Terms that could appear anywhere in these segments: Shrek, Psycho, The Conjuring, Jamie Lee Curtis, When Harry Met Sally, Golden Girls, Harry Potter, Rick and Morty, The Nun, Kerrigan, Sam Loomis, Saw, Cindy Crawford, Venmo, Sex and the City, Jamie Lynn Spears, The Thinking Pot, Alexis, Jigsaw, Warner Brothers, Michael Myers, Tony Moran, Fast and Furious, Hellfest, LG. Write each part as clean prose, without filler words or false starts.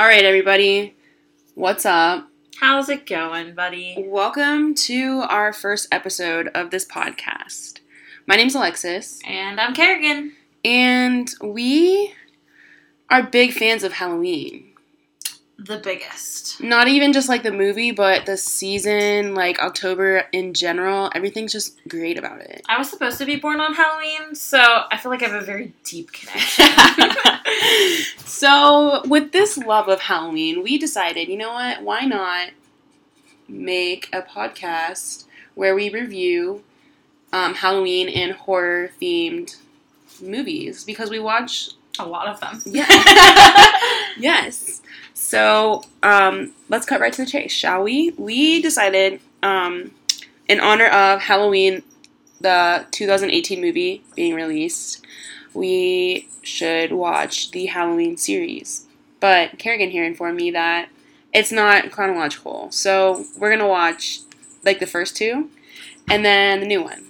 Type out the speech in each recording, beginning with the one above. All right, everybody. What's up? How's it going, buddy? Welcome to our first episode of this podcast. My name's Alexis. And I'm Kerrigan. And we are big fans of Halloween. The biggest. Not even just like the movie, but the season, like October in general. Everything's just great about it. I was supposed to be born on Halloween, so I feel like I have a very deep connection. So, with this love of Halloween, we decided, you know what, why not make a podcast where we review Halloween and horror-themed movies, because we watch a lot of them. Yeah. Yes. So, let's cut right to the chase, shall we? We decided, in honor of Halloween, the 2018 movie being released, we should watch the Halloween series. But Kerrigan here informed me that it's not chronological. So we're going to watch, like, the first two and then the new one.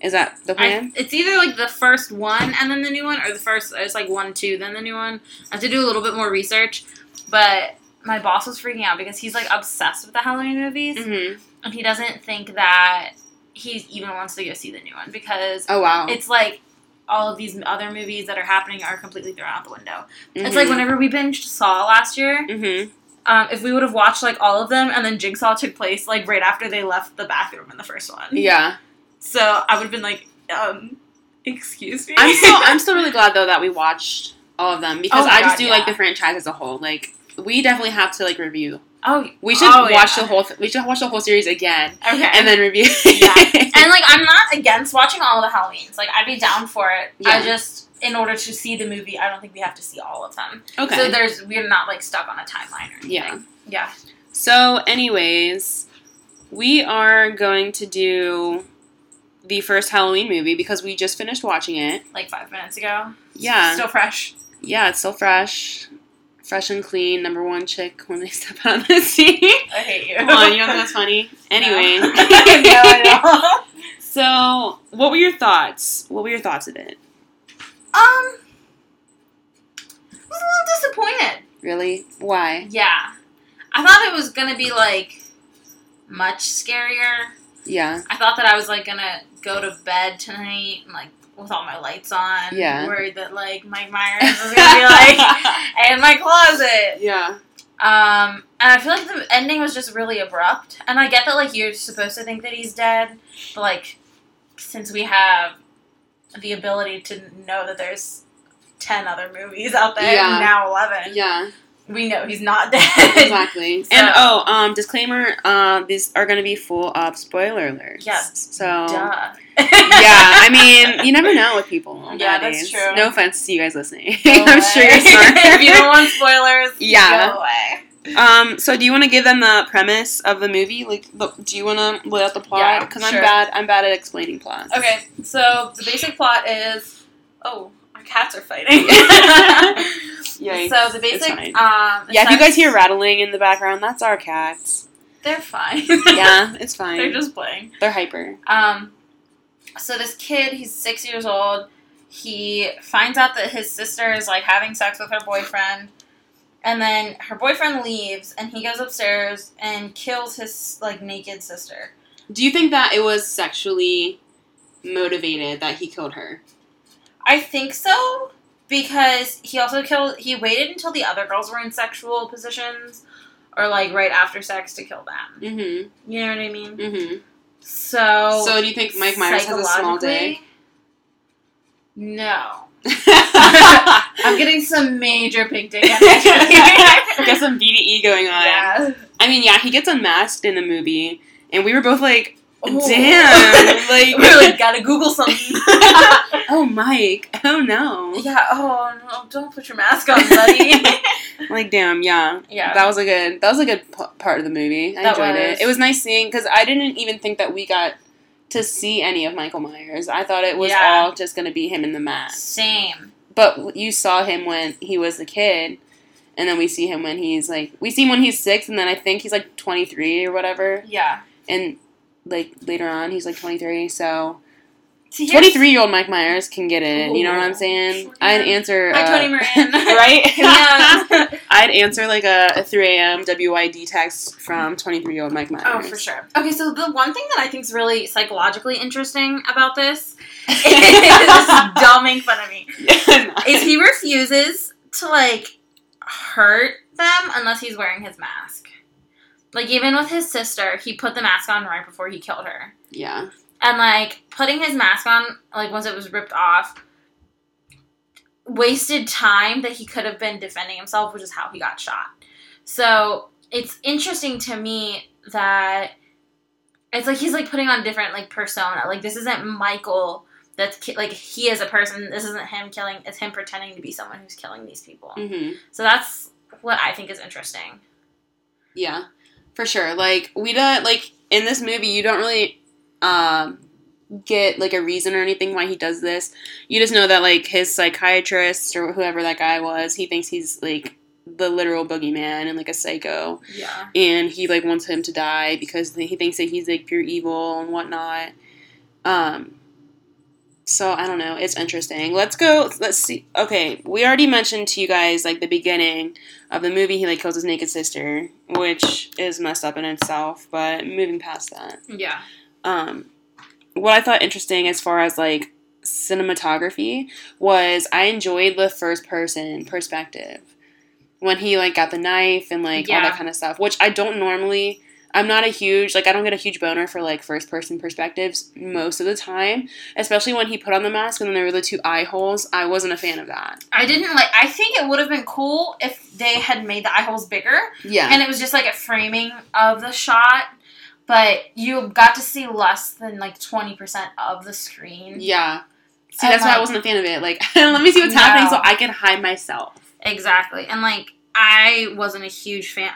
Is that the plan? It's either, like, the first one and then the new one, or the first, it's, like, one, two, then the new one. I have to do a little bit more research, but my boss was freaking out because he's, like, obsessed with the Halloween movies. Mm-hmm. And he doesn't think that he even wants to go see the new one because it's, like, all of these other movies that are happening are completely thrown out the window. Mm-hmm. It's like whenever we binged Saw last year, mm-hmm. If we would have watched, like, all of them, and then Jigsaw took place, like, right after they left the bathroom in the first one. Yeah. So I would have been like, excuse me? I'm still really glad, though, that we watched all of them, because like, the franchise as a whole. Like, we definitely have to, like, review. We should watch the whole series again. Okay. And then review. Yeah. And, like, I'm not against watching all the Halloweens. Like, I'd be down for it. Yeah. I just, in order to see the movie, I don't think we have to see all of them. Okay. So we're not, like, stuck on a timeline or anything. Yeah. Yeah. So, anyways, we are going to do the first Halloween movie because we just finished watching it. Like, 5 minutes ago. Yeah. Still fresh. Yeah, it's still fresh. Fresh and clean, number one chick when they step out of the scene. I hate you. Come on, you don't think that's funny? Anyway. No, I know. So, what were your thoughts? What were your thoughts of it? I was a little disappointed. Really? Why? Yeah. I thought it was going to be, like, much scarier. Yeah. I thought that I was, like, going to go to bed tonight and, like, with all my lights on. Yeah. Worried that, like, Mike Myers was going to be, like, in my closet. Yeah. And I feel like the ending was just really abrupt. And I get that, like, you're supposed to think that he's dead. But, like, since we have the ability to know that there's 10 other movies out there, and now 11. Yeah. We know he's not dead. Exactly. So. And, disclaimer, these are going to be full of spoiler alerts. Yes. So. Duh. Yeah, I mean, you never know with people. Yeah, nowadays. That's true. No offense to you guys listening. I'm sure you're sorry. If you don't want spoilers, go away. So do you want to give them the premise of the movie? Like, do you want to lay out the plot? Because I'm bad at explaining plots. Okay, so the basic plot is, our cats are fighting. Yikes. So the basic, if you guys hear rattling in the background, that's our cats. They're fine. Yeah, it's fine. They're just playing. They're hyper. So this kid, he's 6 years old. He finds out that his sister is, like, having sex with her boyfriend, and then her boyfriend leaves, and he goes upstairs and kills his, like, naked sister. Do you think that it was sexually motivated that he killed her? I think so. Because he waited until the other girls were in sexual positions, or, like, right after sex to kill them. Mm-hmm. You know what I mean? Mm-hmm. So do you think Mike Myers has a small dick? No. I'm getting some major pig dick energy. Got some BDE going on. Yeah. I mean, yeah, he gets unmasked in the movie, and we were both like, damn. Like, we were like, gotta Google something. Oh, Mike. Oh, no. Yeah, oh, no. Don't put your mask on, buddy. Like, damn, yeah. Yeah. That was a good part of the movie. I enjoyed it. It was nice seeing, because I didn't even think that we got to see any of Michael Myers. I thought it was all just going to be him in the mask. Same. But you saw him when he was a kid, and then we see him when he's 6, and then I think he's, like, 23 or whatever. Yeah. And, like, later on, he's, like, 23, so 23-year-old Mike Myers can get in, you know what I'm saying? I'd answer. Hi, Tony Moran. Right? Yeah. I'd answer like a 3 a.m. WID text from 23-year-old Mike Myers. Oh, for sure. Okay, so the one thing that I think is really psychologically interesting about this is dumb making fun of me. Yeah, nice. Is he refuses to like hurt them unless he's wearing his mask. Like even with his sister, he put the mask on right before he killed her. Yeah. And like putting his mask on, like once it was ripped off, wasted time that he could have been defending himself, which is how he got shot. So it's interesting to me that it's like he's like putting on different like persona. Like this isn't Michael that's like he is a person. This isn't him killing. It's him pretending to be someone who's killing these people. Mm-hmm. So that's what I think is interesting. Yeah, for sure. Like we don't like in this movie you don't really get like a reason or anything why he does this. You just know that like his psychiatrist or whoever that guy was, he thinks he's like the literal boogeyman and like a psycho. Yeah. And he like wants him to die because he thinks that he's like pure evil and whatnot. So I don't know. It's interesting. Let's see. Okay. We already mentioned to you guys like the beginning of the movie. He like kills his naked sister, which is messed up in itself, but moving past that. Yeah. What I thought interesting as far as, like, cinematography was I enjoyed the first-person perspective when he, like, got the knife and, like, all that kind of stuff, which I don't normally – I'm not a huge – like, I don't get a huge boner for, like, first-person perspectives most of the time, especially when he put on the mask and then there were the two eye holes. I wasn't a fan of that. I didn't like – I think it would have been cool if they had made the eye holes bigger. Yeah. And it was just, like, a framing of the shot. But you got to see less than, like, 20% of the screen. Yeah. See, and that's why I wasn't a fan of it. Like, let me see what's happening so I can hide myself. Exactly. And, like, I wasn't a huge fan.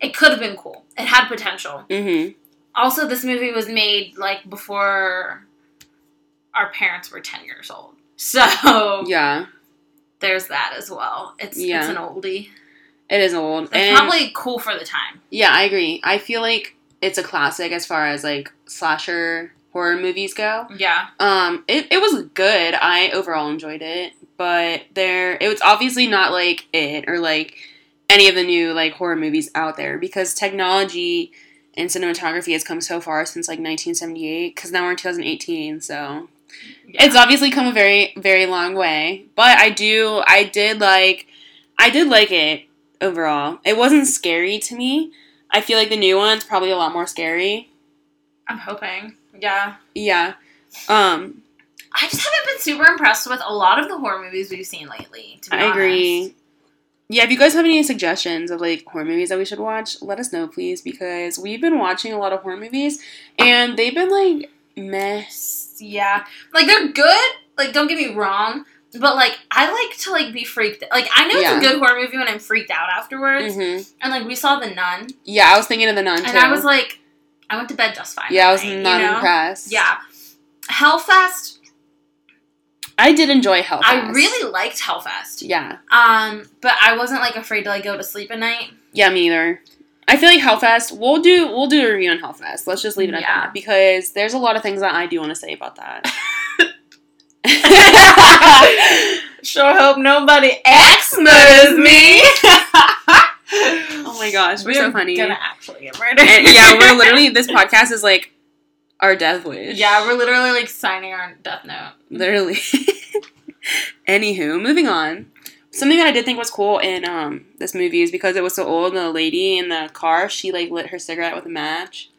It could have been cool. It had potential. Mm-hmm. Also, this movie was made, like, before our parents were 10 years old. So. Yeah. There's that as well. It's an oldie. It is old. It's probably cool for the time. Yeah, I agree. I feel like it's a classic as far as, like, slasher horror movies go. Yeah. It was good. I overall enjoyed it. But it was obviously not, like, it or, like, any of the new, like, horror movies out there. Because technology and cinematography has come so far since, like, 1978. Because now we're in 2018, so. Yeah. It's obviously come a very, very long way. But I did like it overall. It wasn't scary to me. I feel like the new one's probably a lot more scary. I'm hoping. Yeah. Yeah. I just haven't been super impressed with a lot of the horror movies we've seen lately, to be honest. I agree. Yeah, if you guys have any suggestions of, like, horror movies that we should watch, let us know, please, because we've been watching a lot of horror movies, and they've been, like, meh. Yeah. Like, they're good. Like, don't get me wrong. But, like, I like to, like, be freaked out. Like, I know it's a good horror movie when I'm freaked out afterwards. Mm-hmm. And, like, we saw The Nun. Yeah, I was thinking of The Nun, too. And I was, like, I went to bed just fine. Yeah, I was not impressed. Yeah. Hellfest. I did enjoy Hellfest. I really liked Hellfest. Yeah. But I wasn't, like, afraid to, like, go to sleep at night. Yeah, me either. I feel like Hellfest, we'll do a review on Hellfest. Let's just leave it at that. Because there's a lot of things that I do want to say about that. Sure hope nobody X-murders me. Oh my gosh, we're so funny. We're gonna actually get murdered. And yeah, we're literally, this podcast is like our death wish. Yeah, we're literally like signing our death note. Literally. Anywho, moving on. Something that I did think was cool in this movie is because it was so old, the lady in the car, she like lit her cigarette with a match.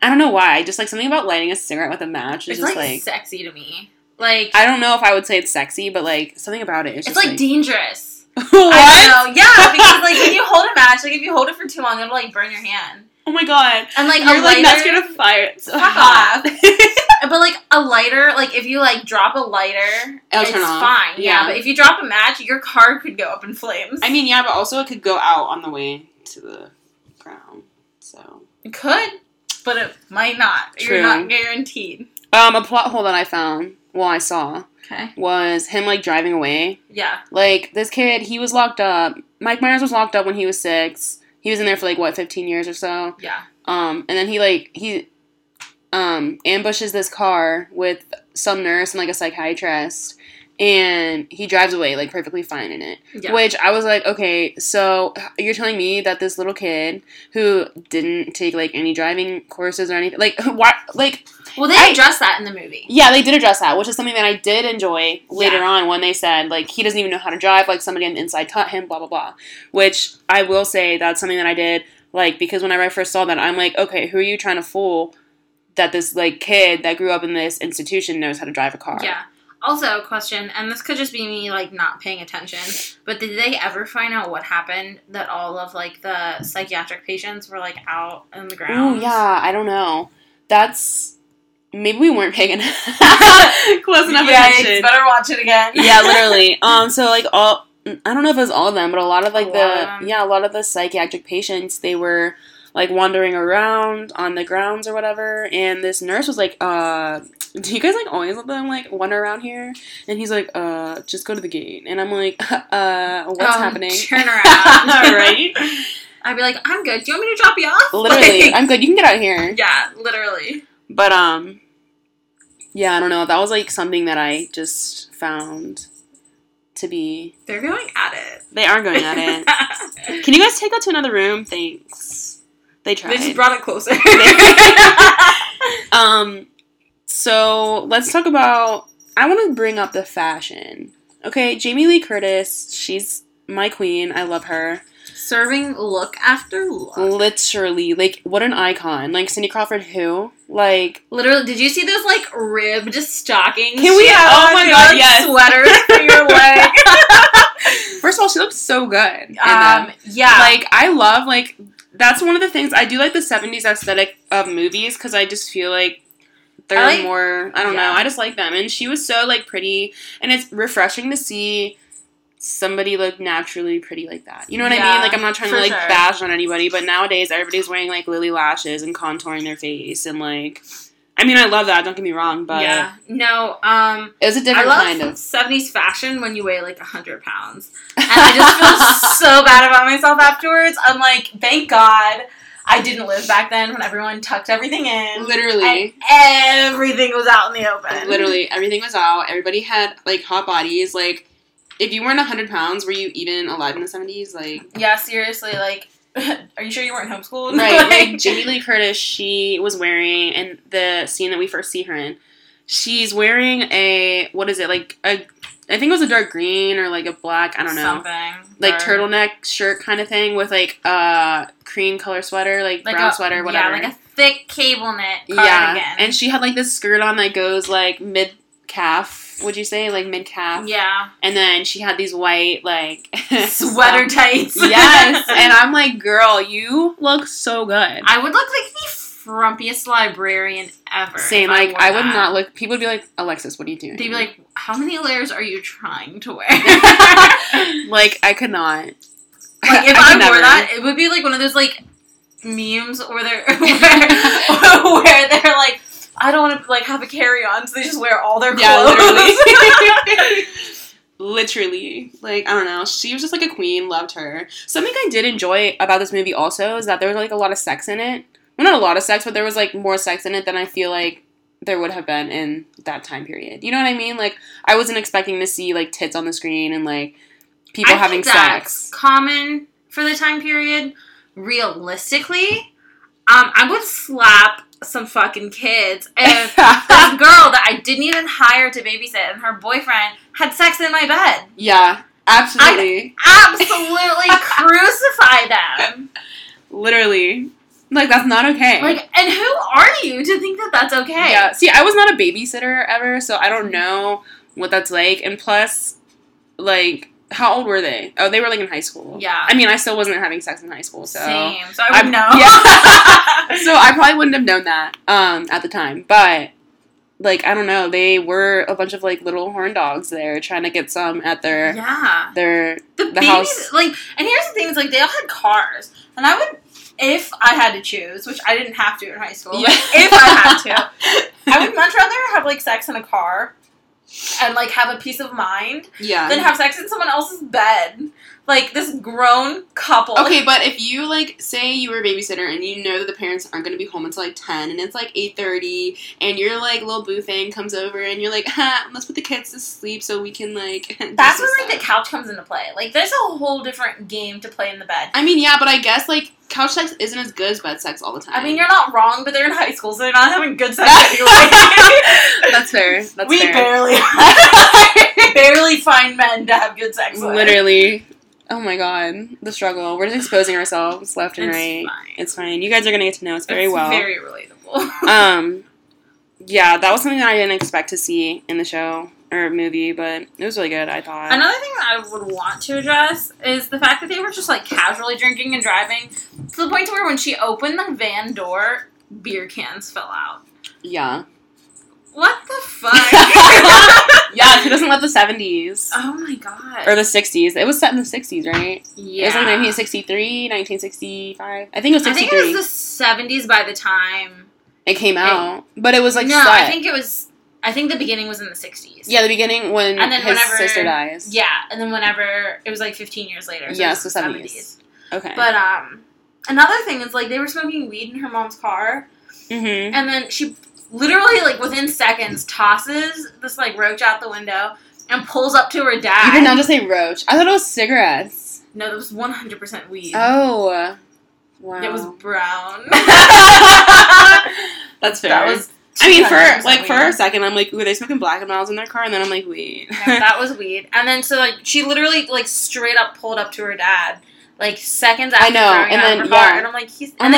I don't know why, just like something about lighting a cigarette with a match is just like sexy to me. Like, I don't know if I would say it's sexy, but, like, something about it is just, like dangerous. What? I know. Yeah, because, like, when you hold a match, like, if you hold it for too long, it'll, like, burn your hand. Oh, my God. And, like, you're a lighter. You're, like, that's gonna fire it. So fuck off. But, like, a lighter, like, if you, like, drop a lighter, it's fine. Yeah. But if you drop a match, your car could go up in flames. I mean, yeah, but also it could go out on the way to the ground, so. It could, but it might not. True. You're not guaranteed. A plot hole that I found. Well, I saw. Okay. Was him, like, driving away. Yeah. Like, this kid, he was locked up. Mike Myers was locked up when he was 6. He was in there for, like, what, 15 years or so? Yeah. And then he, like, he ambushes this car with some nurse and, like, a psychiatrist. And he drives away, like, perfectly fine in it. Yeah. Which I was like, okay, so you're telling me that this little kid who didn't take, like, any driving courses or anything, like, why, like... Well, they addressed that in the movie. Yeah, they did address that, which is something that I did enjoy later on when they said, like, he doesn't even know how to drive, like, somebody on the inside taught him, blah, blah, blah. Which I will say that's something that I did, like, because whenever I first saw that, I'm like, okay, who are you trying to fool that this, like, kid that grew up in this institution knows how to drive a car? Yeah. Also, question, and this could just be me, like, not paying attention, but did they ever find out what happened that all of, like, the psychiatric patients were, like, out on the ground? Oh, yeah, I don't know. That's... Maybe we weren't paying close enough attention. Yeah, you better watch it again. Yeah, literally. So, like, all... I don't know if it was all of them, but a lot of, like, a lot of the psychiatric patients, they were, like, wandering around on the grounds or whatever, and this nurse was like, do you guys, like, always let them, like, wander around here? And he's like, just go to the gate. And I'm like, what's happening? Turn around. Right? I'd be like, I'm good. Do you want me to drop you off? Literally. Like, I'm good. You can get out here. Yeah, literally. But, yeah, I don't know. That was, like, something that I just found to be... They're going at it. They are going at it. Can you guys take that to another room? Thanks. They tried. They just brought it closer. So, let's talk about... I want to bring up the fashion. Okay, Jamie Lee Curtis, she's my queen. I love her. Serving look after look. Literally. Like, what an icon. Like, Cindy Crawford who? Like... Literally, did you see those, like, ribbed stockings? Can we have oh my god, yes. Sweaters for your leg? First of all, she looks so good in them. Yeah. Like, I love, like... That's one of the things... I do like the 70s aesthetic of movies, because I just feel like... They're like, more, I don't know, I just like them. And she was so, like, pretty, and it's refreshing to see somebody look naturally pretty like that. You know what I mean? Like, I'm not trying to, like, bash on anybody, but nowadays everybody's wearing, like, lily lashes and contouring their face and, like, I mean, I love that, don't get me wrong, but... Yeah, no, it was a different kind of... 70s fashion when you weigh, like, 100 pounds. And I just feel so bad about myself afterwards. I'm like, thank God... I didn't live back then when everyone tucked everything in. Literally. And everything was out in the open. Literally. Everything was out. Everybody had, like, hot bodies. Like, if you weren't 100 pounds, were you even alive in the 70s? Like... Yeah, seriously. Like, are you sure you weren't homeschooled? Right. Like, Jamie Lee Curtis, she was wearing, in the scene that we first see her in, she's wearing a, what is it, like, a... I think it was a dark green or, like, a black, I don't know. Something. Like, turtleneck shirt kind of thing with, like, cream color sweater, like brown sweater, whatever. Yeah, like a thick cable knit cardigan. Yeah, and she had, like, this skirt on that goes, like, mid-calf, would you say? Like, mid-calf. Yeah. And then she had these white, like... Sweater tights. Yes. And I'm like, girl, you look so good. I would look like the frumpiest librarian ever. Same, like, I would not look... People would be like, Alexis, what are you doing? They'd be like, how many layers are you trying to wear? Like, I could not. Like, if I wore that, it would be, like, one of those, like, memes where they're like, I don't want to, like, have a carry-on, so they just wear all their clothes. Yeah, literally. Literally. Like, I don't know. She was just, like, a queen. Loved her. Something I did enjoy about this movie also is that there was, like, a lot of sex in it. Well, not a lot of sex, but there was, like, more sex in it than I feel like there would have been in that time period. You know what I mean? Like, I wasn't expecting to see, like, tits on the screen and, like, people having sex. I think that's common for the time period. Realistically, I would slap some fucking kids if this girl that I didn't even hire to babysit and her boyfriend had sex in my bed. Yeah, absolutely. I'd absolutely crucify them. Literally. Like, that's not okay. Like, and who are you to think that that's okay? Yeah. See, I was not a babysitter ever, so I don't know what that's like. And plus, like, how old were they? Oh, they were, like, in high school. Yeah. I mean, I still wasn't having sex in high school, so... Same. So I would know. Yeah. So I probably wouldn't have known that at the time. But, like, I don't know. They were a bunch of, like, little horn dogs there trying to get some at their... Yeah. The house. Like, and here's the thing. It's, like, they all had cars. And I would... If I had to choose, which I didn't have to in high school, but if I had to, I would much rather have, like, sex in a car and, like, have a peace of mind than have sex in someone else's bed. Like, this grown couple. Okay, but if you, like, say you were a babysitter and you know that the parents aren't going to be home until, like, 10, and it's, like, 8:30, and your, like, little boo thing comes over, and you're like, let's put the kids to sleep so we can, like... That's when, like, the couch comes into play. Like, there's a whole different game to play in the bed. I mean, yeah, but I guess, like, couch sex isn't as good as bed sex all the time. I mean, you're not wrong, but they're in high school, so they're not having good sex anyway. That's fair. That's fair. We barely find men to have good sex with. Literally. Oh my god, the struggle. We're just exposing ourselves left and right. It's fine. You guys are gonna get to know us well. It's very relatable. Yeah, that was something that I didn't expect to see in the show or movie, but it was really good, I thought. Another thing that I would want to address is the fact that they were just, like, casually drinking and driving to the point to where when she opened the van door, beer cans fell out. Yeah. What the fuck? Yeah, she doesn't love the 70s. Oh my god. Or the 60s. It was set in the 60s, right? Yeah. It was like 1963, 1965. I think it was 63. I think it was the 70s by the time it came out. But it was like set. I think the beginning was in the 60s. Yeah, the beginning when his sister dies. Yeah, and then whenever it was like 15 years later. So yeah, so 70s. Okay. But another thing is, like, they were smoking weed in her mom's car. Mm-hmm. And then she literally, like, within seconds, tosses this, like, roach out the window and pulls up to her dad. You did not just say roach. I thought it was cigarettes. No, that was 100% weed. Oh. Wow. It was brown. That's fair. That was, I mean, for a second, I'm like, ooh, are they smoking black and miles in their car? And then I'm like, weed. Yeah, that was weed. And then, so, like, she literally, like, straight up pulled up to her dad. Like, seconds after throwing out of her car. And I'm like, he sticks his head in.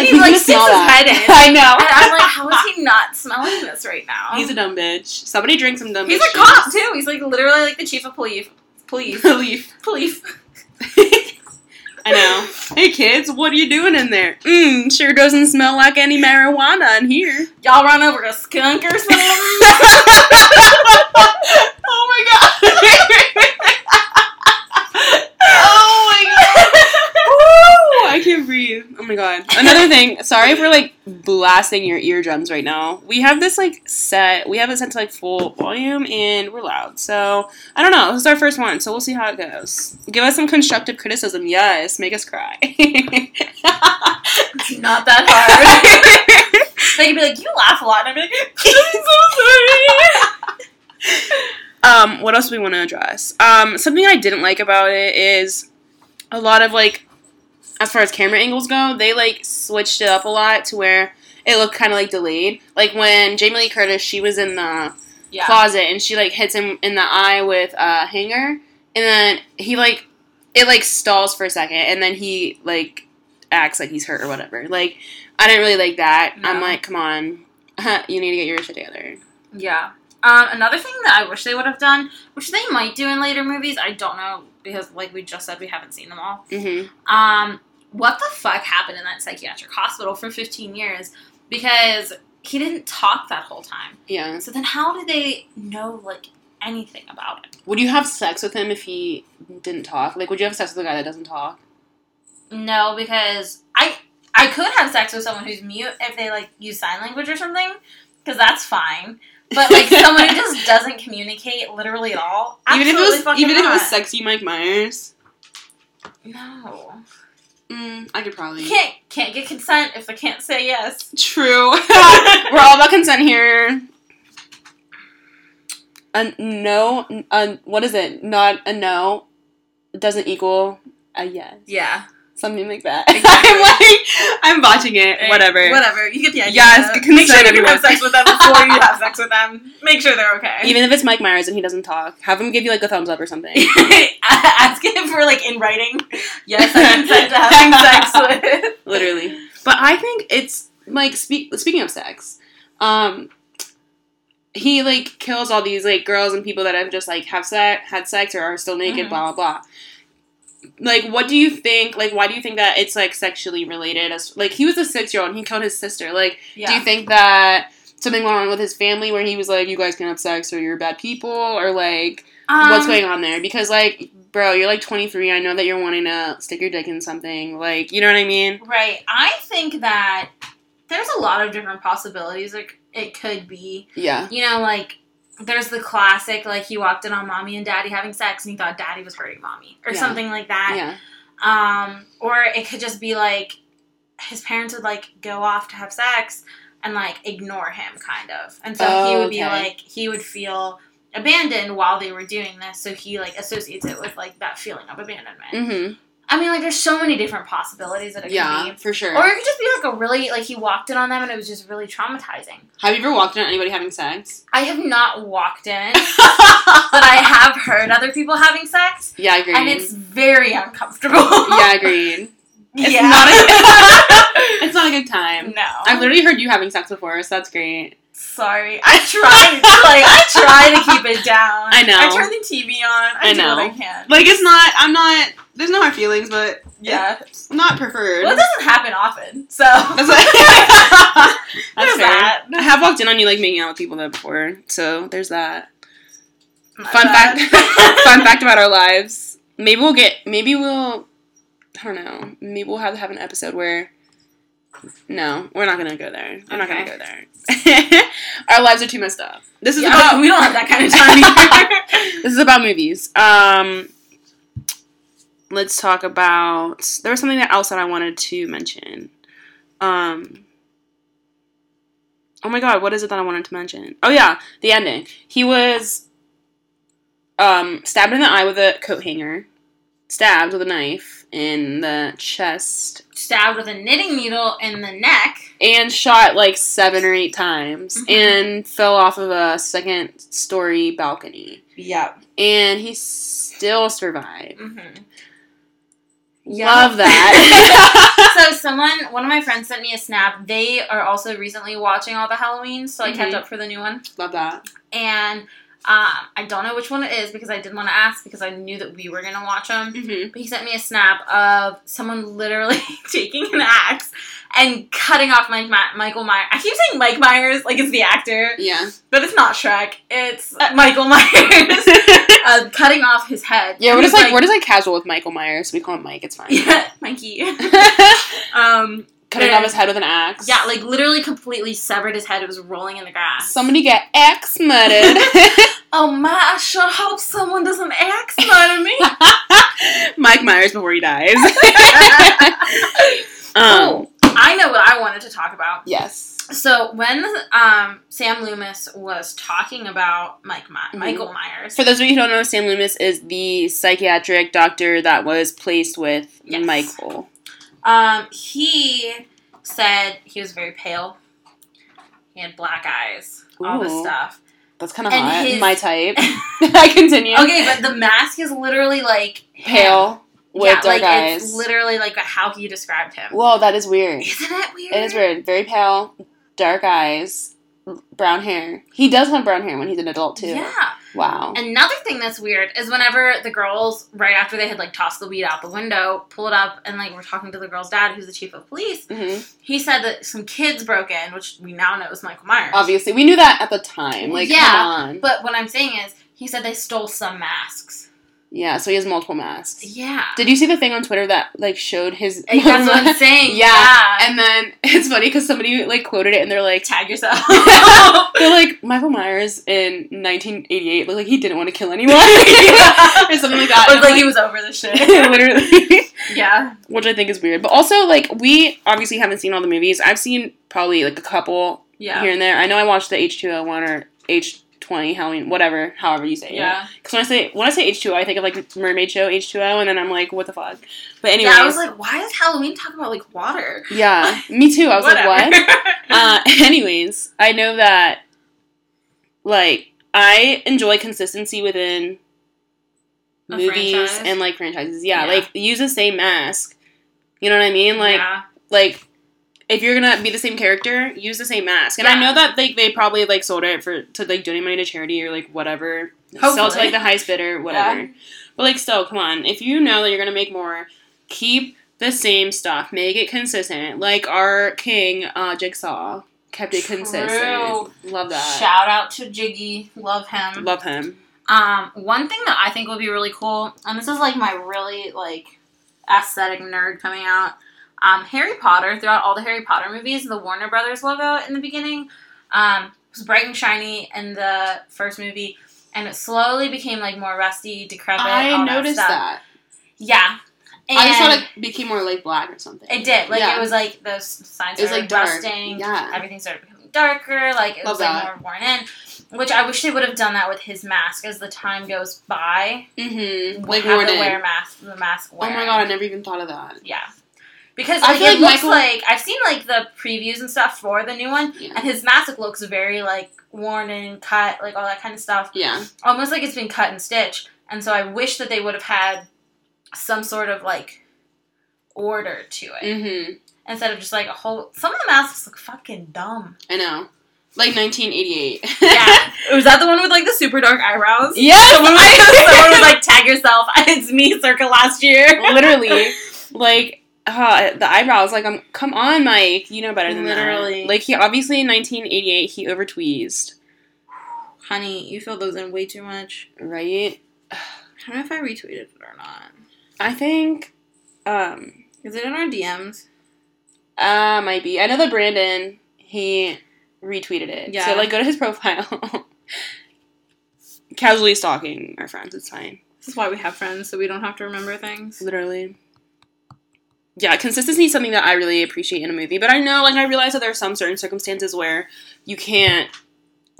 I know. And I'm like, how is he not smelling this right now? He's a dumb bitch. Somebody drink some dumb bitch. He's a cop, too. He's, like, literally, like, the chief of police. Police. I know. Hey, kids, what are you doing in there? Sure doesn't smell like any marijuana in here. Y'all run over a skunk or something? Oh, my God. I can't breathe. Oh my god. Another thing, sorry if we're, like, blasting your eardrums right now. We have this, like, set. We have it set to, like, full volume, and we're loud. So, I don't know. This is our first one, so we'll see how it goes. Give us some constructive criticism. Yes. Make us cry. It's not that hard. They can be like, you laugh a lot, and I'm like, I'm so sorry. What else do we want to address? Something I didn't like about it is a lot of, like, as far as camera angles go, they, like, switched it up a lot to where it looked kind of, like, delayed. Like, when Jamie Lee Curtis, she was in the closet, and she, like, hits him in the eye with a hanger, and then he, like, it, like, stalls for a second, and then he, like, acts like he's hurt or whatever. Like, I didn't really like that. No. I'm like, come on. You need to get your shit together. Yeah. Another thing that I wish they would have done, which they might do in later movies, I don't know, because, like we just said, we haven't seen them all. Mm-hmm. What the fuck happened in that psychiatric hospital for 15 years? Because he didn't talk that whole time. Yeah. So then how did they know, like, anything about it? Would you have sex with him if he didn't talk? Like, would you have sex with a guy that doesn't talk? No, because I could have sex with someone who's mute if they, like, use sign language or something. Because that's fine. But, like, someone who just doesn't communicate literally at all, Even if it was sexy Mike Myers? No. I could probably. Can't get consent if I can't say yes. True. We're all about consent here. What is it? Not a no doesn't equal a yes. Yeah. Something like that. Exactly. I'm botching it. Right. Whatever. You get the idea. Yes, consent. Make sure you have sex with them before you have sex with them. Make sure they're okay. Even if it's Mike Myers and he doesn't talk, have him give you, like, a thumbs up or something. Ask him for, like, in writing. Yes, I consent to having sex with. Literally. But I think it's, like, speaking of sex, he, like, kills all these, like, girls and people that have just, like, had sex or are still naked, mm-hmm. blah, blah, blah. Like, what do you think, like, why do you think that it's, like, sexually related? As, like, he was a 6-year-old and he killed his sister. Like, do you think that something went on with his family where he was like, you guys can have sex or you're bad people? Or, like, what's going on there? Because, like, bro, you're, like, 23. I know that you're wanting to stick your dick in something. Like, you know what I mean? Right. I think that there's a lot of different possibilities it could be. Yeah. You know, like, There's the classic, like, he walked in on mommy and daddy having sex, and he thought daddy was hurting mommy, or something like that. Yeah. Or it could just be, like, his parents would, like, go off to have sex and, like, ignore him, kind of. And so he would be, like, he would feel abandoned while they were doing this, so he, like, associates it with, like, that feeling of abandonment. Mm-hmm. I mean, like, there's so many different possibilities that it could be. Yeah, for sure. Or it could just be, like, a really, like, he walked in on them and it was just really traumatizing. Have you ever walked in on anybody having sex? I have not walked in, but I have heard other people having sex. Yeah, agreed. And it's very uncomfortable. Yeah, agreed. It's not a good time. No. I've literally heard you having sex before, so that's great. Sorry. I try to keep it down. I know. I turn the TV on. I know. What I can. Like, it's not, I'm not, there's no hard feelings, but yeah, it's not preferred. Well, it doesn't happen often, so. That's that. I have walked in on you, like, making out with people though before, so there's that. Fun fact about our lives. Maybe we'll have to have an episode where... No, we're not going to go there. I'm not going to go there. Our lives are too messed up. This is about... We don't have that kind of time either. This is about movies. Let's talk about... There was something else that I wanted to mention. Oh my god, what is it that I wanted to mention? Oh yeah, the ending. He was stabbed in the eye with a coat hanger. Stabbed with a knife in the chest. Stabbed with a knitting needle in the neck. And shot like 7 or 8 times. Mm-hmm. And fell off of a 2nd-story balcony. Yep. And he still survived. Mm-hmm. Yep. Love that. So one of my friends sent me a snap. They are also recently watching all the Halloweens, so I kept up for the new one. Love that. And... I don't know which one it is because I didn't want to ask because I knew that we were going to watch them. Mm-hmm. But he sent me a snap of someone literally taking an axe and cutting off Michael Myers. I keep saying Mike Myers like it's the actor. Yeah. But it's not Shrek. It's Michael Myers. Cutting off his head. Yeah, we're just like, we're just like casual with Michael Myers. We call him Mike. It's fine. Yeah, Mikey. Cutting off his head with an axe. Yeah, like, literally completely severed his head. It was rolling in the grass. Somebody get axe-mutted. Oh, my, I sure hope someone doesn't axe-mutter me. Mike Myers before he dies. I know what I wanted to talk about. Yes. So, when Sam Loomis was talking about Michael Myers... For those of you who don't know, Sam Loomis is the psychiatric doctor that was placed with Michael. He said he was very pale. He had black eyes. Ooh, all this stuff. That's kind of hot. My type. I continue. Okay, but the mask is literally like pale with dark eyes. It's literally like how he described him. Whoa, that is weird. Isn't that weird? It is weird. Very pale, dark eyes, brown hair. He does have brown hair when he's an adult too. Yeah. Wow. Another thing that's weird is whenever the girls, right after they had, like, tossed the weed out the window, pulled up and, like, were talking to the girl's dad, who's the chief of police, he said that some kids broke in, which we now know is Michael Myers. Obviously. We knew that at the time. Like, come on. But what I'm saying is, he said they stole some masks. Yeah, so he has multiple masks. Yeah. Did you see the thing on Twitter that, like, showed his... That's what I'm saying. Yeah. And then it's funny because somebody, like, quoted it and they're like... Tag yourself. They're like, Michael Myers in 1988 looked like he didn't want to kill anyone. Or something like that. Looked like he was over the shit. Literally. Yeah. Which I think is weird. But also, like, we obviously haven't seen all the movies. I've seen probably, like, a couple here and there. I know I watched the H201 or H20 Halloween, whatever, however you say it. Yeah. Because when I say H2O, I think of, like, Mermaid Show, H2O, and then I'm like, what the fuck? But anyway. Yeah, I was like, why is Halloween talking about, like, water? Yeah. Me too. I was like, what? Anyways, I know that, like, I enjoy consistency within movies and, like, franchises. Yeah. Like, use the same mask. You know what I mean? Like, like... If you're going to be the same character, use the same mask. And I know that they probably, like, sold it to, like, donate money to charity or, like, whatever. Hopefully. Sell to, like, the highest bidder, whatever. Yeah. But, like, still, come on. If you know that you're going to make more, keep the same stuff. Make it consistent. Like our king, Jigsaw, kept it consistent. Love that. Shout out to Jiggy. Love him. One thing that I think would be really cool, and this is, like, my really, like, aesthetic nerd coming out, Harry Potter, throughout all the Harry Potter movies, the Warner Brothers logo in the beginning was bright and shiny in the first movie, and it slowly became, like, more rusty, decrepit, all that stuff. I noticed that. Yeah. And I just thought it became more, like, black or something. It did. Like, yeah. It was, like, those signs were like rusting. Yeah. Everything started becoming darker. Like, it was, like, more worn in. Which I wish they would have done that with his mask as the time goes by. Mm-hmm. Like, have to wear mask, the mask wearing. Oh, my God. I never even thought of that. Yeah. Because, like, I feel it like looks like... I've seen, like, the previews and stuff for the new one. Yeah. And his mask looks very, like, worn and cut. Like, all that kind of stuff. Yeah. Almost like it's been cut and stitched. And so I wish that they would have had some sort of, like, order to it. Mm-hmm. Instead of just, like, a whole... Some of the masks look fucking dumb. I know. Like, 1988. Yeah. Was that the one with, like, the super dark eyebrows? Yeah. Someone was, like, tag yourself. It's me, circa last year. Literally. Like, the eyebrows. Like, I'm, come on, Mike. You know better than that. Like, he obviously, in 1988, he over-tweezed. Honey, you filled those in way too much. Right? I don't know if I retweeted it or not. I think, Is it in our DMs? Might be. I know that Brandon, he... retweeted it. Yeah. So, like, go to his profile. Casually stalking our friends. It's fine. This is why we have friends, so we don't have to remember things. Literally. Yeah, consistency is something that I really appreciate in a movie. But I know, like, I realize that there are some certain circumstances where you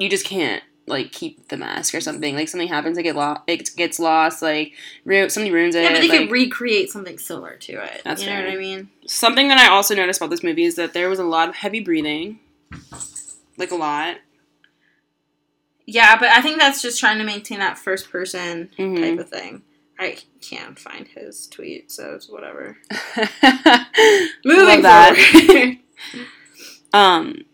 just can't, like, keep the mask or something. Like, something happens, it gets lost, like, somebody ruins it. Yeah, but they could recreate something similar to it. That's fair. You know what I mean? Something that I also noticed about this movie is that there was a lot of heavy breathing. Like, a lot. Yeah, but I think that's just trying to maintain that first-person type of thing. I can't find his tweet, so it's whatever. Moving forward. Can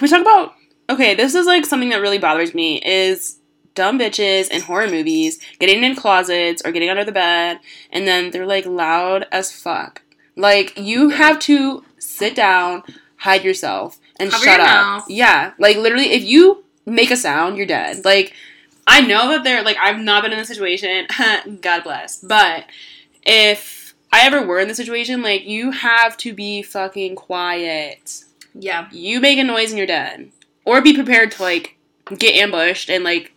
we talk about... Okay, this is, like, something that really bothers me is dumb bitches in horror movies getting in closets or getting under the bed, and then they're, like, loud as fuck. Like, you have to sit down, hide yourself, and cover shut up. Mouth. Yeah. Like, literally, if you make a sound, you're dead. Like, I know that they're, like, I've not been in this situation. God bless. But if I ever were in this situation, like, you have to be fucking quiet. Yeah. You make a noise and you're dead. Or be prepared to, like, get ambushed and, like,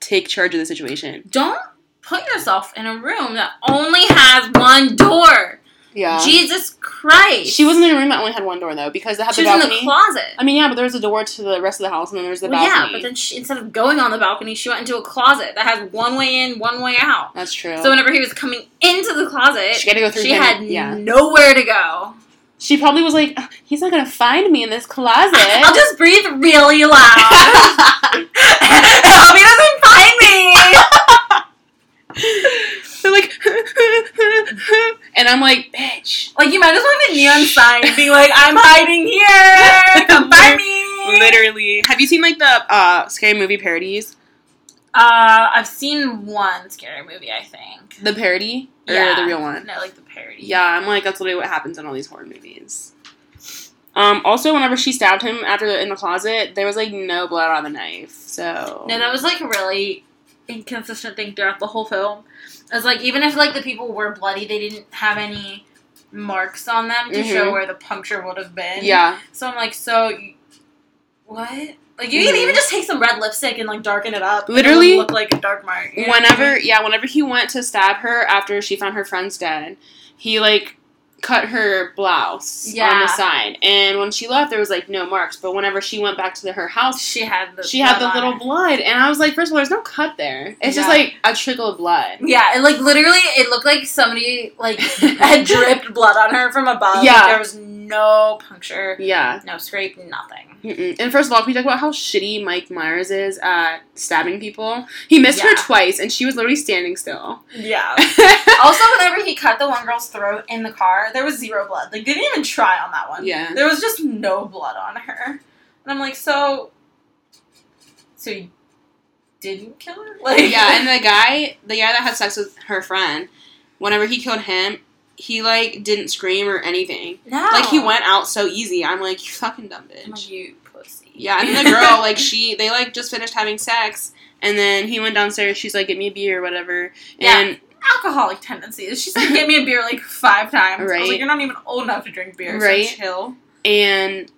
take charge of the situation. Don't put yourself in a room that only has one door. Yeah. Jesus Christ. She wasn't in a room that only had one door, though, because it had the balcony. She was in the closet. I mean, yeah, but there was a door to the rest of the house, and then there's the balcony. Yeah, but then she, instead of going on the balcony, she went into a closet that has one way in, one way out. That's true. So whenever he was coming into the closet, she had to go through. She had nowhere to go. She probably was like, he's not going to find me in this closet. I'll just breathe really loud. I hope he doesn't find me. They're like, and I'm like, bitch. Like, you might as well have a neon sign being like, I'm hiding here. Come find me. Literally. Have you seen, like, the scary movie parodies? I've seen one scary movie, I think. The parody? Or the real one? No, like, the parody. Yeah, I'm like, that's literally what happens in all these horror movies. Also, whenever she stabbed him in the closet, there was, like, no blood on the knife, so... No, that was, like, a really inconsistent thing throughout the whole film. It was, like, even if, like, the people were bloody, they didn't have any marks on them to show where the puncture would have been. Yeah. So I'm like, what? Like, you can even just take some red lipstick and, like, darken it up. Literally. And it would look like a dark mark. You know? Whenever he went to stab her after she found her friend's dead, he, like, cut her blouse on the side. And when she left, there was, like, no marks. But whenever she went back to her house, she had the little blood. And I was like, first of all, there's no cut there. It's just, like, a trickle of blood. Yeah, and, like, literally, it looked like somebody, like, had dripped blood on her from above. Yeah. Like, there was no puncture. Yeah. No scrape, nothing. Mm-mm. And first of all, can we talk about how shitty Mike Myers is at stabbing people? He missed her twice, and she was literally standing still. Yeah. Also, whenever he cut the one girl's throat in the car, there was zero blood. Like, they didn't even try on that one. Yeah. There was just no blood on her. And I'm like, so you didn't kill her? Like, yeah, and the guy that had sex with her friend, whenever he killed him, he, like, didn't scream or anything. No. Like, he went out so easy. I'm like, you fucking dumb bitch. I'm like, you pussy. Yeah, and then the girl, like, they, like, just finished having sex, and then he went downstairs, she's like, get me a beer or whatever. And alcoholic tendencies. She's like, get me a beer, like, 5 times. Right. I was like, you're not even old enough to drink beer, right. So chill. And,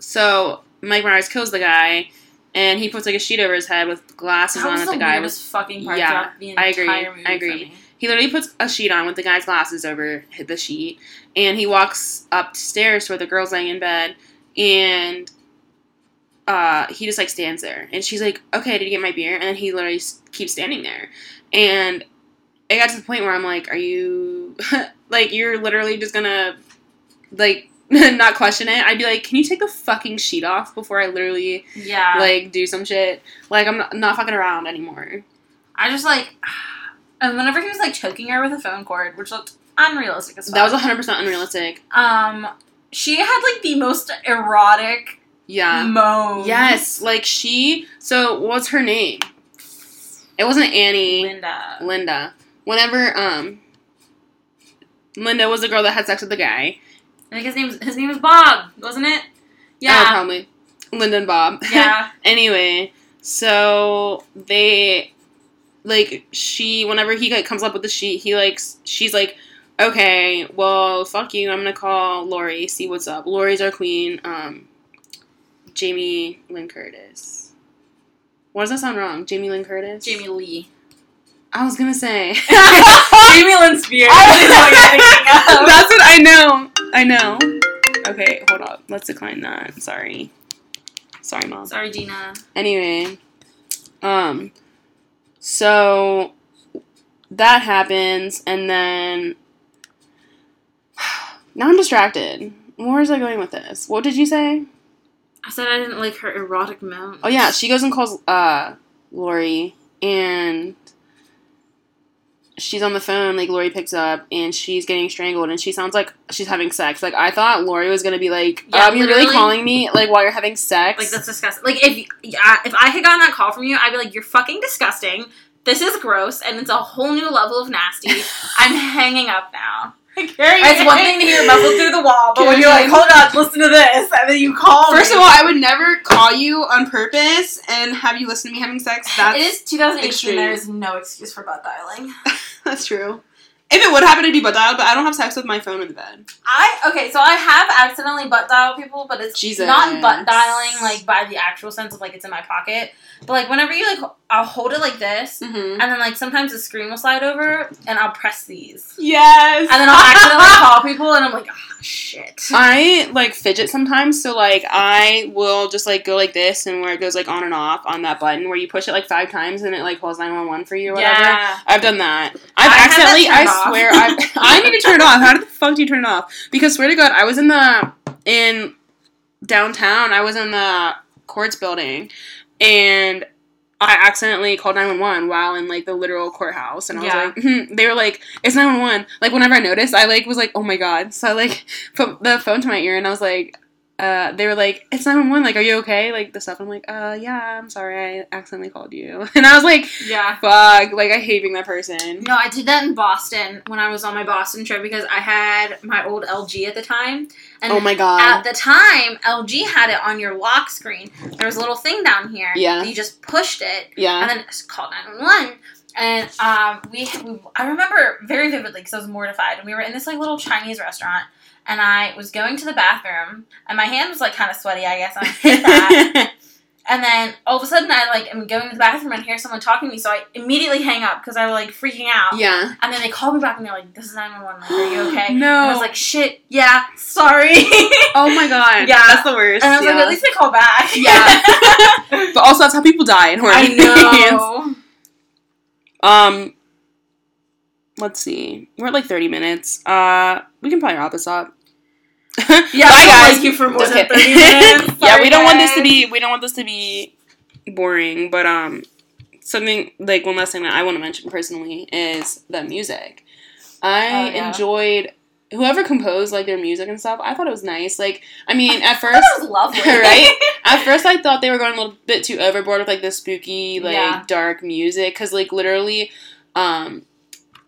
so Mike Myers kills the guy, and he puts, like, a sheet over his head with glasses on that the guy was... fucking part throughout the entire movie. I agree. He literally puts a sheet on with the guy's glasses over the sheet, and he walks upstairs to where the girl's laying in bed, and he just, like, stands there. And she's like, okay, did you get my beer? And then he literally keeps standing there. And it got to the point where I'm like, are you... like, you're literally just gonna, like... not question it. I'd be like, can you take the fucking sheet off before I literally, like, do some shit? Like, I'm not fucking around anymore. I just, like... And whenever he was, like, choking her with a phone cord, which looked unrealistic as fuck. That was 100% unrealistic. She had, like, the most erotic... moan. Yes, like, she... So, what's her name? It wasn't Annie. Linda. Whenever, Linda was the girl that had sex with the guy... I think his name was Bob, wasn't it? Yeah. Oh, probably. Linda and Bob. Yeah. Anyway, so they, like, she, whenever he, like, comes up with the sheet, he, like, she's like, okay, well, fuck you, I'm gonna call Lori, see what's up. Lori's our queen, Jamie Lee Curtis. Why does that sound wrong? Jamie Lee Curtis? Jamie Lee. I was gonna say. Jamie Lynn Spears. That's what I know. I know. Okay, hold up. Let's decline that. Sorry. Sorry, Mom. Sorry, Gina. Anyway. So, that happens, and then... Now I'm distracted. Where is I going with this? What did you say? I said I didn't like her erotic mounts. Oh, yeah. She goes and calls Lori, and... She's on the phone, like, Lori picks up, and she's getting strangled, and she sounds like she's having sex. Like, I thought Lori was gonna be like, you're really calling me, like, while you're having sex? Like, that's disgusting. Like, if I had gotten that call from you, I'd be like, you're fucking disgusting, this is gross, and it's a whole new level of nasty, I'm hanging up now. It's one thing to hear muffled through the wall, but when you're like, hold on, listen to this, and then you call me. First of all, I would never call you on purpose and have you listen to me having sex. That's It is 2018, extreme. There is no excuse for butt dialing. That's true. If it would happen, it'd be butt dialed, but I don't have sex with my phone in the bed. So I have accidentally butt dialed people, but it's not butt dialing, like, by the actual sense of, like, it's in my pocket. But, like, whenever you, like, I'll hold it like this, and then, like, sometimes the screen will slide over, and I'll press these. Yes! And then I'll accidentally call people, and I'm like, ah, shit. I, like, fidget sometimes, so, like, I will just, like, go like this, and where it goes, like, on and off on that button, where you push it, like, 5 times, and it, like, calls 911 for you or whatever. Yeah. I've done that. I need to turn it off. How the fuck do you turn it off? Because, swear to God, I was in downtown, I was in the courts building, and I accidentally called 911 while in, like, the literal courthouse, and I was like, they were like, it's 911. Like, whenever I noticed, I, like, was like, oh my God. So I, like, put the phone to my ear, and I was like, they were like, it's 911, like, are you okay? Like, the stuff, I'm like, yeah, I'm sorry, I accidentally called you. And I was like, fuck, like, I hate being that person. No, I did that in Boston when I was on my Boston trip because I had my old LG at the time. And oh my God. At the time, LG had it on your lock screen. There was a little thing down here. Yeah. You just pushed it. Yeah. And then it called 911. And I remember very vividly because I was mortified. And we were in this, like, little Chinese restaurant. And I was going to the bathroom, and my hand was, like, kind of sweaty, I guess. And then, all of a sudden, I, like, am going to the bathroom and hear someone talking to me, so I immediately hang up, because I was, like, freaking out. Yeah. And then they called me back, and they're like, this is 911, like, are you okay? No. And I was like, shit, yeah, sorry. Oh, my God. Yeah. That's the worst. And I was like, at least they call back. Yeah. But also, that's how people die in horror movies. I know. Let's see. We're at, like, 30 minutes. We can probably wrap this up. Yeah, bye guys. Thank you for more than 30 minutes. Yeah, we don't want this to be boring, but something, like, one last thing that I want to mention personally is the music. I enjoyed whoever composed, like, their music and stuff. I thought it was nice. Like, I mean, at first, that was lovely, right? At first, I thought they were going a little bit too overboard with, like, the spooky, like, dark music, because, like, literally,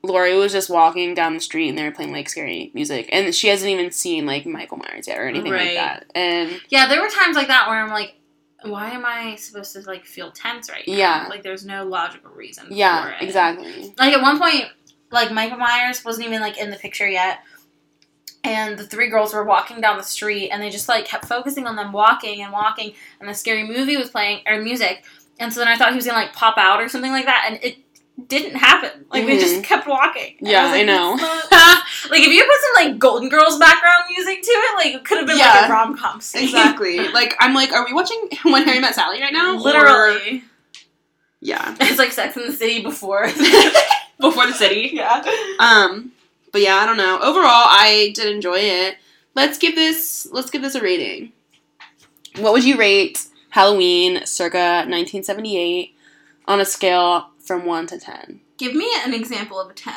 Lori was just walking down the street, and they were playing, like, scary music. And she hasn't even seen, like, Michael Myers yet or anything like that. And yeah, there were times like that where I'm like, why am I supposed to, like, feel tense right now? Yeah. Like, there's no logical reason for it. Yeah, exactly. Like, at one point, like, Michael Myers wasn't even, like, in the picture yet. And the three girls were walking down the street, and they just, like, kept focusing on them walking and walking, and the Scary Movie was playing, or music, and so then I thought he was gonna, like, pop out or something like that, and it didn't happen. Like, they just kept walking. Yeah, I know. Like, if you put some, like, Golden Girls background music to it, like, it could have been, like, a rom-com scene. Exactly. Like, I'm like, are we watching When Harry Met Sally right now? Literally. Or... yeah. It's like Sex and the City before. Before the city. Yeah. But yeah, I don't know. Overall, I did enjoy it. Let's give this a rating. What would you rate Halloween circa 1978 on a scale from 1 to 10? Give me an example of a 10.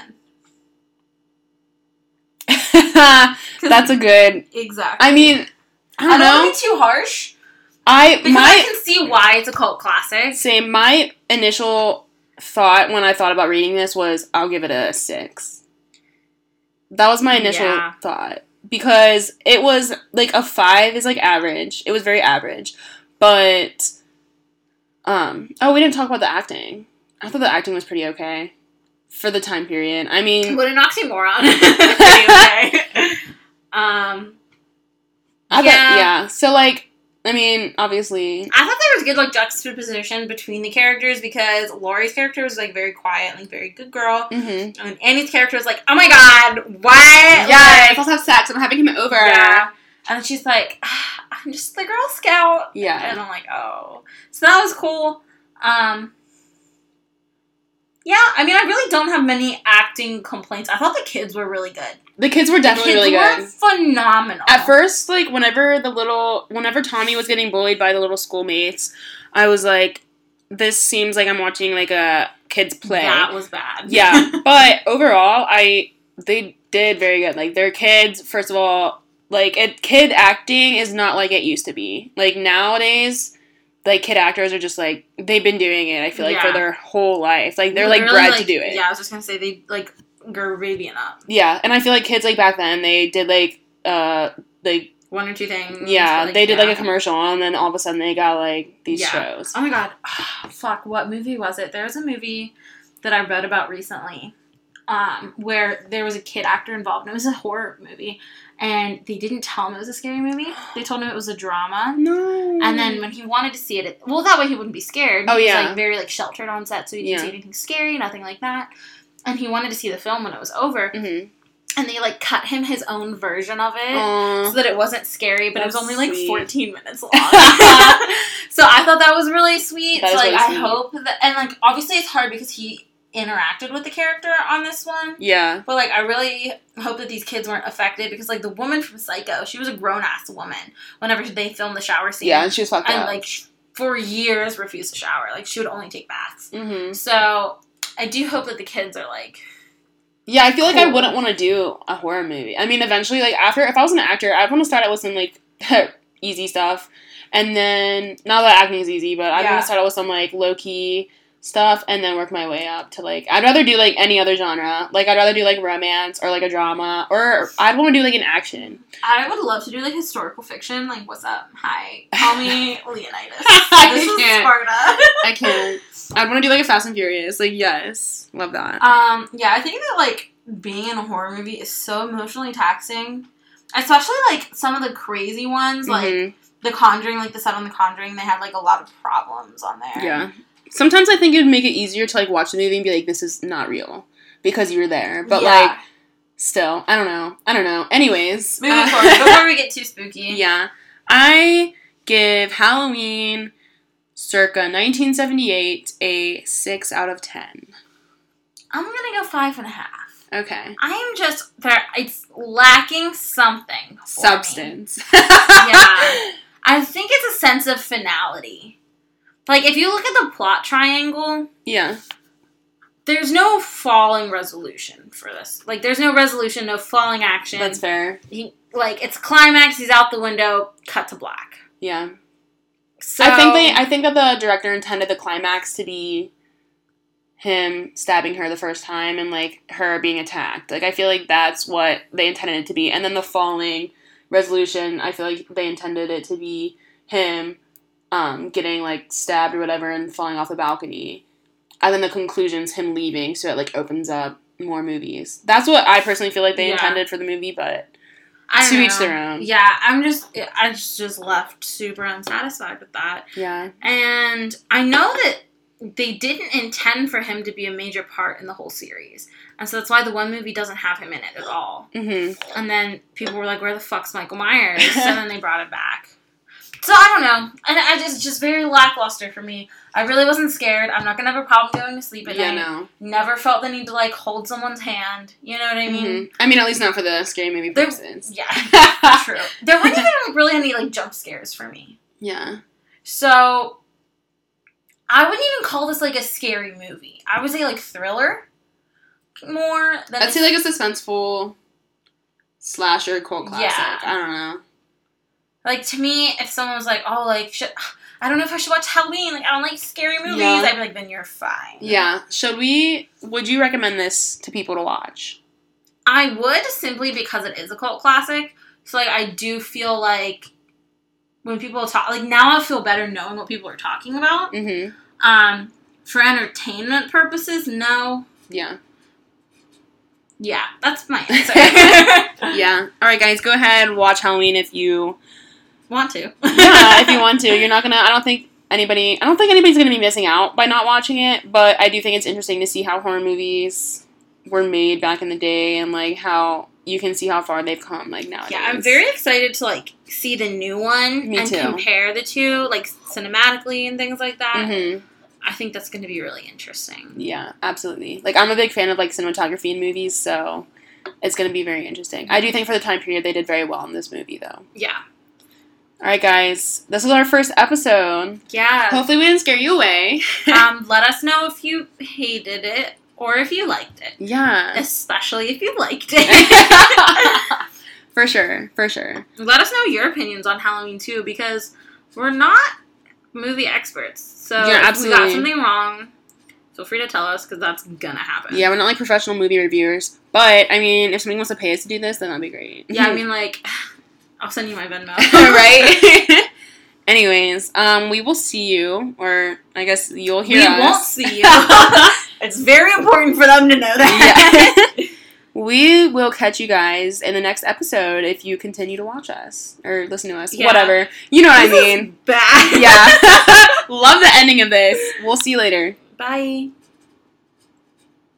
That's a good... Exactly. I mean, I don't know. I don't want to be too harsh. I can see why it's a cult classic. Same. My initial thought when I thought about reading this was, I'll give it a 6. That was my initial thought. Because it was, like, a 5 is, like, average. It was very average. But, we didn't talk about the acting. I thought the acting was pretty okay. For the time period. I mean... what an oxymoron. Okay. I bet. So, like, I mean, obviously... I thought there was good, like, juxtaposition between the characters because Laurie's character was, like, very quiet, like, very good girl. Mm-hmm. And Annie's character was like, oh my god, what? Yeah, like, let's have sex. I'm having him over. Yeah. And she's like, I'm just the Girl Scout. Yeah. And I'm like, oh. So that was cool. Yeah, I mean, I really don't have many acting complaints. I thought the kids were really good. The kids were definitely really good. The kids were phenomenal. At first, like, whenever Tommy was getting bullied by the little schoolmates, I was like, this seems like I'm watching, like, a kid's play. That was bad. Yeah, but overall, they did very good. Like, their kids, first of all, like, kid acting is not like it used to be. Like, nowadays... like, kid actors are just, like, they've been doing it, I feel like, for their whole life. Like, they're like, bred to do it. Yeah, I was just gonna say, they, like, Garibian up. Yeah, and I feel like kids, like, back then, they did, like... one or two things. Yeah, like, they did, like, a commercial, and then all of a sudden they got, like, these shows. Oh my god. Fuck, what movie was it? There was a movie that I read about recently, where there was a kid actor involved, and it was a horror movie. And they didn't tell him it was a scary movie. They told him it was a drama. No. And then when he wanted to see it, well, that way he wouldn't be scared. Oh, yeah. He was, like, very, like, sheltered on set, so he didn't see anything scary, nothing like that. And he wanted to see the film when it was over. Mm-hmm. And they, like, cut him his own version of it so that it wasn't scary, but it was only, like, 14 minutes long. So I thought that was really sweet. That so, like, really sweet. I hope that... and, like, obviously it's hard because he... interacted with the character on this one. Yeah. But, like, I really hope that these kids weren't affected because, like, the woman from Psycho, she was a grown-ass woman whenever they filmed the shower scene. Yeah, and she was fucked up. And, like, for years refused to shower. Like, she would only take baths. Mm-hmm. So, I do hope that the kids are, like... yeah, I feel like I wouldn't want to do a horror movie. I mean, eventually, like, after... if I was an actor, I'd want to start out with some, like, easy stuff. And then... not that acting is easy, but I'd want to start out with some, like, low-key... stuff and then work my way up to, like, I'd rather do, like, any other genre. Like, I'd rather do, like, romance or, like, a drama, or I'd want to do, like, an action. I would love to do, like, historical fiction. Like, what's up? Hi. Call me Leonidas. I can't. I'd want to do, like, a Fast and Furious. Like, yes. Love that. Yeah, I think that, like, being in a horror movie is so emotionally taxing. Especially, like, some of the crazy ones. Mm-hmm. Like, The Conjuring, like, the set on The Conjuring, they had, like, a lot of problems on there. Yeah. Sometimes I think it would make it easier to, like, watch the movie and be like, this is not real. Because you were there. But, like, still. I don't know. Anyways. Moving forward. Before we get too spooky. Yeah. I give Halloween circa 1978 a 6 out of 10. I'm going to go 5.5. Okay. I am just... there. It's lacking something. Substance. Yeah. I think it's a sense of finality. Like, if you look at the plot triangle... yeah. There's no falling resolution for this. Like, there's no resolution, no falling action. That's fair. Like, it's climax, he's out the window, cut to black. Yeah. So... I think that the director intended the climax to be him stabbing her the first time and, like, her being attacked. Like, I feel like that's what they intended it to be. And then the falling resolution, I feel like they intended it to be him... getting, like, stabbed or whatever and falling off the balcony. And then the conclusion's him leaving, so it, like, opens up more movies. That's what I personally feel like they intended for the movie, but To each their own. Yeah, I just left super unsatisfied with that. Yeah. And I know that they didn't intend for him to be a major part in the whole series. And so that's why the one movie doesn't have him in it at all. Mm-hmm. And then people were like, where the fuck's Michael Myers? And then they brought it back. So I don't know. And it's just very lackluster for me. I really wasn't scared. I'm not going to have a problem going to sleep at night. Yeah, no. Never felt the need to, like, hold someone's hand. You know what I mean? Mm-hmm. I mean, at least not for the scary movie persons. Yeah, true. There weren't even really any, like, jump scares for me. Yeah. So I wouldn't even call this, like, a scary movie. I would say, like, thriller more than... I'd say, like, a suspenseful slasher cult classic. Yeah. I don't know. Like, to me, if someone was like, oh, like, I don't know if I should watch Halloween. Like, I don't like scary movies. Yeah. I'd be like, then you're fine. Yeah. Would you recommend this to people to watch? I would, simply because it is a cult classic. So, like, I do feel like when people talk, like, now I feel better knowing what people are talking about. Mm-hmm. For entertainment purposes, no. Yeah. Yeah. That's my answer. Yeah. All right, guys. Go ahead. Watch Halloween if you... want to. Yeah, if you want to. You're not going to... I don't think anybody's going to be missing out by not watching it, but I do think it's interesting to see how horror movies were made back in the day and, like, how you can see how far they've come, like, nowadays. Yeah, I'm very excited to, like, see the new one and compare the two, like, cinematically and things like that. Mm-hmm. I think that's going to be really interesting. Yeah, absolutely. Like, I'm a big fan of, like, cinematography in movies, so it's going to be very interesting. I do think for the time period they did very well in this movie, though. Yeah. Alright, guys. This was our first episode. Yeah. Hopefully we didn't scare you away. Let us know if you hated it or if you liked it. Yeah. Especially if you liked it. For sure. For sure. Let us know your opinions on Halloween, too, because we're not movie experts. So yeah, absolutely. If we got something wrong, feel free to tell us, because that's gonna happen. Yeah, we're not, like, professional movie reviewers. But, I mean, if somebody wants to pay us to do this, then that'd be great. Yeah, I mean, like... I'll send you my Venmo. Right? Anyways, we will see you, or I guess you'll hear us. We won't see you. It's very important for them to know that. Yeah. We will catch you guys in the next episode if you continue to watch us, or listen to us, yeah. Whatever. You know what I mean. Bad. Yeah. Love the ending of this. We'll see you later. Bye.